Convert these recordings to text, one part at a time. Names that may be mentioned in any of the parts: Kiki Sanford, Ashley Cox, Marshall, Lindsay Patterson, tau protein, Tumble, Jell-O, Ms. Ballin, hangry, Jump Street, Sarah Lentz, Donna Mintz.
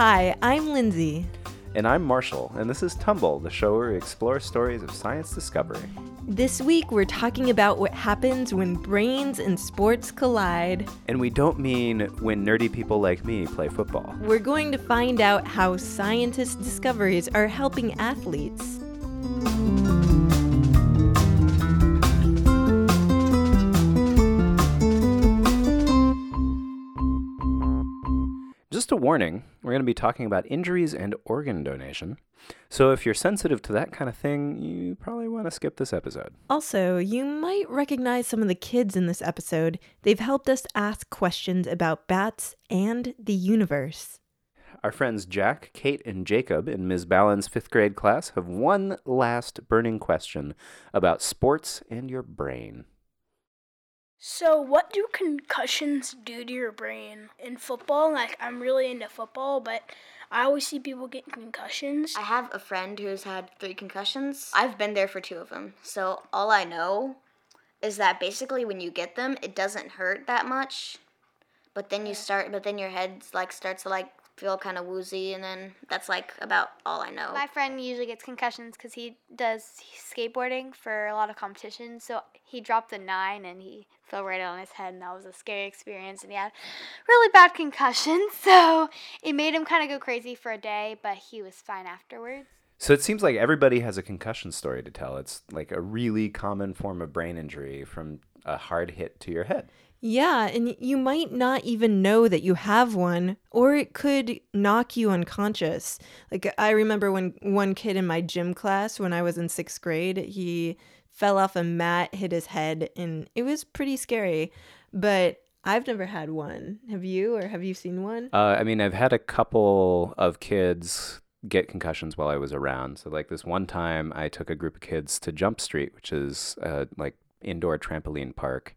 Hi, I'm Lindsay. And I'm Marshall, and this is Tumble, the show where we explore stories of science discovery. This week, we're talking about what happens when brains and sports collide. And we don't mean when nerdy people like me play football. We're going to find out how scientists' discoveries are helping athletes. Just a warning, we're going to be talking about injuries and organ donation. So if you're sensitive to that kind of thing, you probably want to skip this episode. Also, you might recognize some of the kids in this episode. They've helped us ask questions about bats and the universe. Our friends Jack, Kate, and Jacob in Ms. Ballin's fifth grade class have one last burning question about sports and your brain. So what do concussions do to your brain? In football, I'm really into football, but I always see people get concussions. I have a friend who's had 3 concussions. I've been there for 2 of them. So all I know is that basically when you get them, it doesn't hurt that much. But then your head starts to feel kind of woozy, and then that's about all I know. My friend usually gets concussions because he does skateboarding for a lot of competitions. So he dropped the 9 and he fell right on his head, and that was a scary experience, and he had really bad concussions, so it made him kind of go crazy for a day, but he was fine afterwards. So it seems like everybody has a concussion story to tell. It's a really common form of brain injury from a hard hit to your head. Yeah, and you might not even know that you have one, or it could knock you unconscious. I remember when one kid in my gym class, when I was in 6th grade, he fell off a mat, hit his head, and it was pretty scary. But I've never had one. Have you, or have you seen one? I've had a couple of kids get concussions while I was around. So this one time I took a group of kids to Jump Street, which is indoor trampoline park.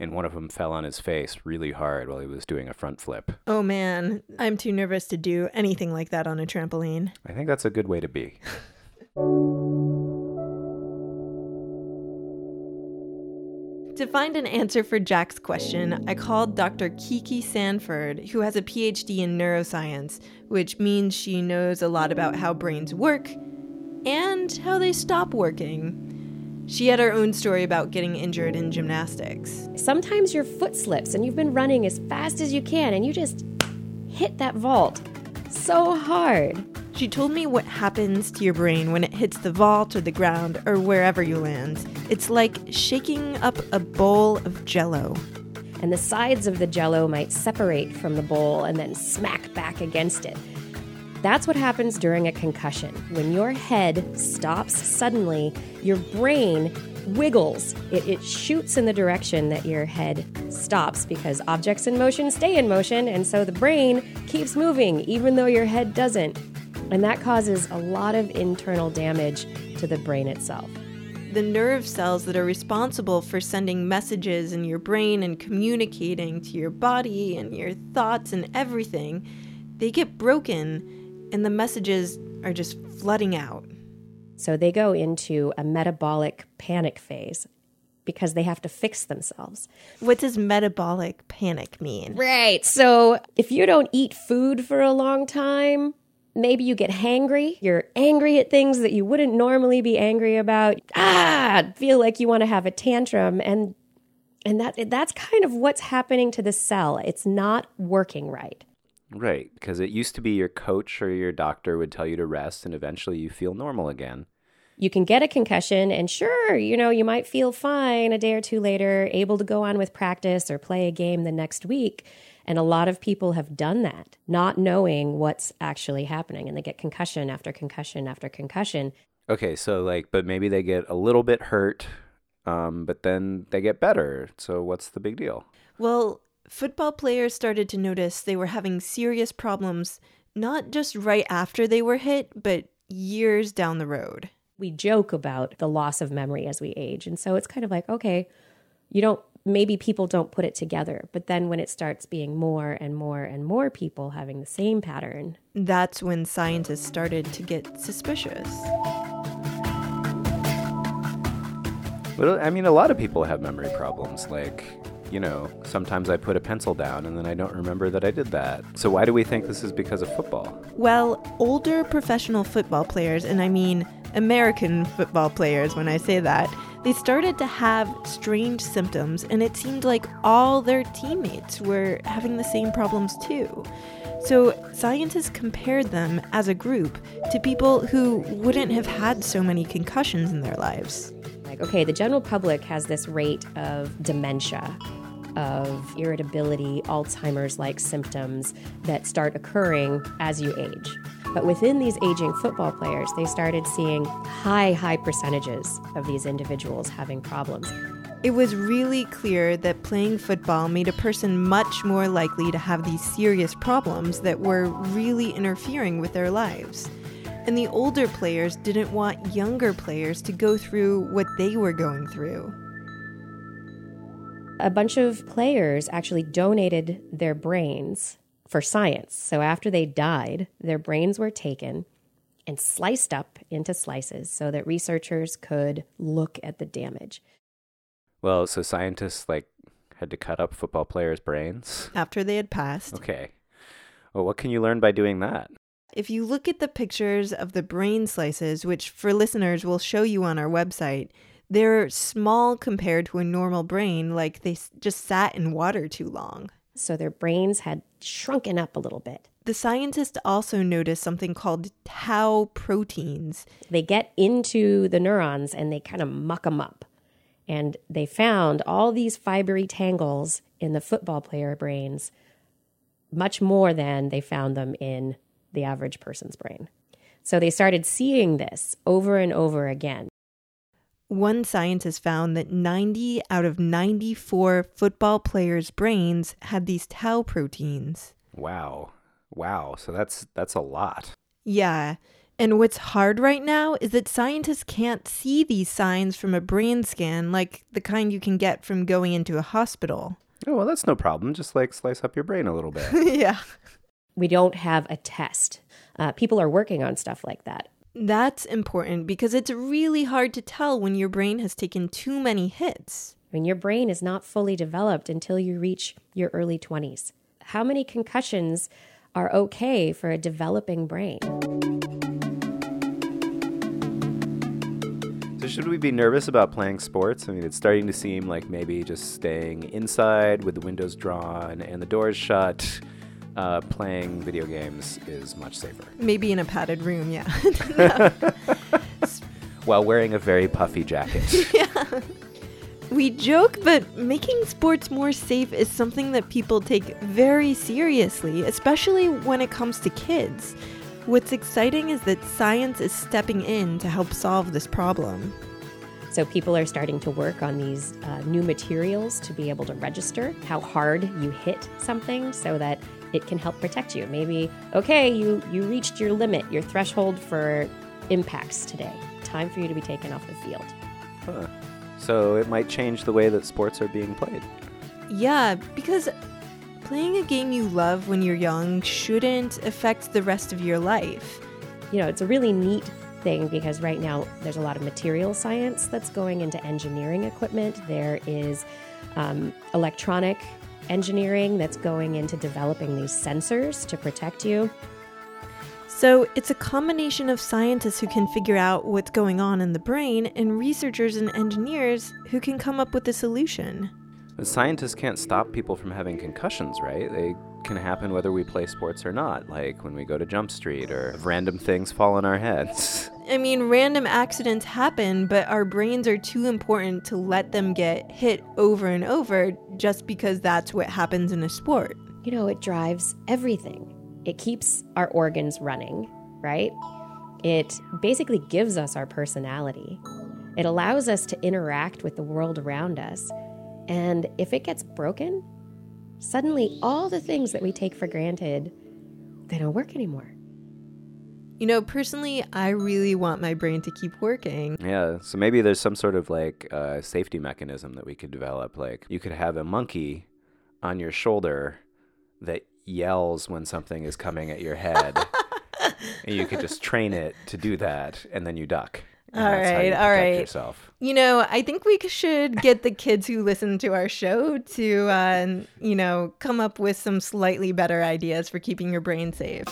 And one of them fell on his face really hard while he was doing a front flip. Oh, man. I'm too nervous to do anything like that on a trampoline. I think that's a good way to be. To find an answer for Jack's question, I called Dr. Kiki Sanford, who has a PhD in neuroscience, which means she knows a lot about how brains work and how they stop working. She had her own story about getting injured in gymnastics. Sometimes your foot slips and you've been running as fast as you can and you just hit that vault so hard. She told me what happens to your brain when it hits the vault or the ground or wherever you land. It's like shaking up a bowl of Jell-O. And the sides of the Jell-O might separate from the bowl and then smack back against it. That's what happens during a concussion. When your head stops suddenly, your brain wiggles. It shoots in the direction that your head stops because objects in motion stay in motion, and so the brain keeps moving even though your head doesn't. And that causes a lot of internal damage to the brain itself. The nerve cells that are responsible for sending messages in your brain and communicating to your body and your thoughts and everything, they get broken. And the messages are just flooding out. So they go into a metabolic panic phase because they have to fix themselves. What does metabolic panic mean? Right. So if you don't eat food for a long time, maybe you get hangry. You're angry at things that you wouldn't normally be angry about. Feel like you want to have a tantrum. And that's kind of what's happening to the cell. It's not working right. Right, because it used to be your coach or your doctor would tell you to rest, and eventually you feel normal again. You can get a concussion, and sure, you might feel fine a day or 2 later, able to go on with practice or play a game the next week. And a lot of people have done that, not knowing what's actually happening, and they get concussion after concussion after concussion. Okay, so but maybe they get a little bit hurt, but then they get better. So what's the big deal? Well, football players started to notice they were having serious problems, not just right after they were hit, but years down the road. We joke about the loss of memory as we age. And so it's kind of okay, maybe people don't put it together. But then when it starts being more and more and more people having the same pattern, that's when scientists started to get suspicious. Well, a lot of people have memory problems. you know, sometimes I put a pencil down and then I don't remember that I did that. So why do we think this is because of football? Well, older professional football players, and I mean American football players when I say that, they started to have strange symptoms, and it seemed like all their teammates were having the same problems too. So scientists compared them as a group to people who wouldn't have had so many concussions in their lives. Like, okay, the general public has this rate of dementia, of irritability, Alzheimer's-like symptoms that start occurring as you age. But within these aging football players, they started seeing high percentages of these individuals having problems. It was really clear that playing football made a person much more likely to have these serious problems that were really interfering with their lives. And the older players didn't want younger players to go through what they were going through. A bunch of players actually donated their brains for science. So after they died, their brains were taken and sliced up into slices so that researchers could look at the damage. Well, so scientists, had to cut up football players' brains? After they had passed. Okay. Well, what can you learn by doing that? If you look at the pictures of the brain slices, which for listeners we'll show you on our website, they're small compared to a normal brain, like they just sat in water too long. So their brains had shrunken up a little bit. The scientists also noticed something called tau proteins. They get into the neurons and they kind of muck them up. And they found all these fibery tangles in the football player brains much more than they found them in the average person's brain. So they started seeing this over and over again. One scientist found that 90 out of 94 football players' brains had these tau proteins. Wow. So that's a lot. Yeah. And what's hard right now is that scientists can't see these signs from a brain scan, like the kind you can get from going into a hospital. Oh, well, that's no problem. Just slice up your brain a little bit. Yeah. We don't have a test. People are working on stuff like that. That's important because it's really hard to tell when your brain has taken too many hits. I mean, your brain is not fully developed until you reach your early 20s. How many concussions are okay for a developing brain? So should we be nervous about playing sports? I mean, it's starting to seem like maybe just staying inside with the windows drawn and the doors shut, playing video games is much safer. Maybe in a padded room, yeah. While wearing a very puffy jacket. Yeah. We joke, but making sports more safe is something that people take very seriously, especially when it comes to kids. What's exciting is that science is stepping in to help solve this problem. So people are starting to work on these new materials to be able to register how hard you hit something so that it can help protect you. Maybe, okay, you reached your limit, your threshold for impacts today. Time for you to be taken off the field. Huh. So it might change the way that sports are being played. Yeah, because playing a game you love when you're young shouldn't affect the rest of your life. You know, it's a really neat thing because right now there's a lot of material science that's going into engineering equipment. There is electronic engineering that's going into developing these sensors to protect you. So it's a combination of scientists who can figure out what's going on in the brain and researchers and engineers who can come up with a solution. But scientists can't stop people from having concussions, right? They can happen whether we play sports or not, like when we go to Jump Street or random things fall on our heads. I mean, random accidents happen, but our brains are too important to let them get hit over and over just because that's what happens in a sport. You know, it drives everything. It keeps our organs running, right? It basically gives us our personality. It allows us to interact with the world around us. And if it gets broken, suddenly all the things that we take for granted, they don't work anymore. You know, personally, I really want my brain to keep working. Yeah, so maybe there's some sort of safety mechanism that we could develop. Like you could have a monkey on your shoulder that yells when something is coming at your head. And you could just train it to do that, and then you duck. All right. Yourself. You know, I think we should get the kids who listen to our show to, you know, come up with some slightly better ideas for keeping your brain safe.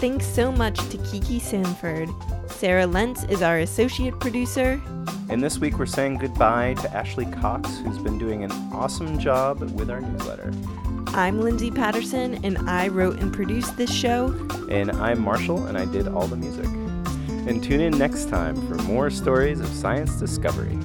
Thanks so much to Kiki Sanford. Sarah Lentz is our associate producer. And this week we're saying goodbye to Ashley Cox, who's been doing an awesome job with our newsletter. I'm Lindsay Patterson, and I wrote and produced this show. And I'm Marshall, and I did all the music. And tune in next time for more stories of science discovery.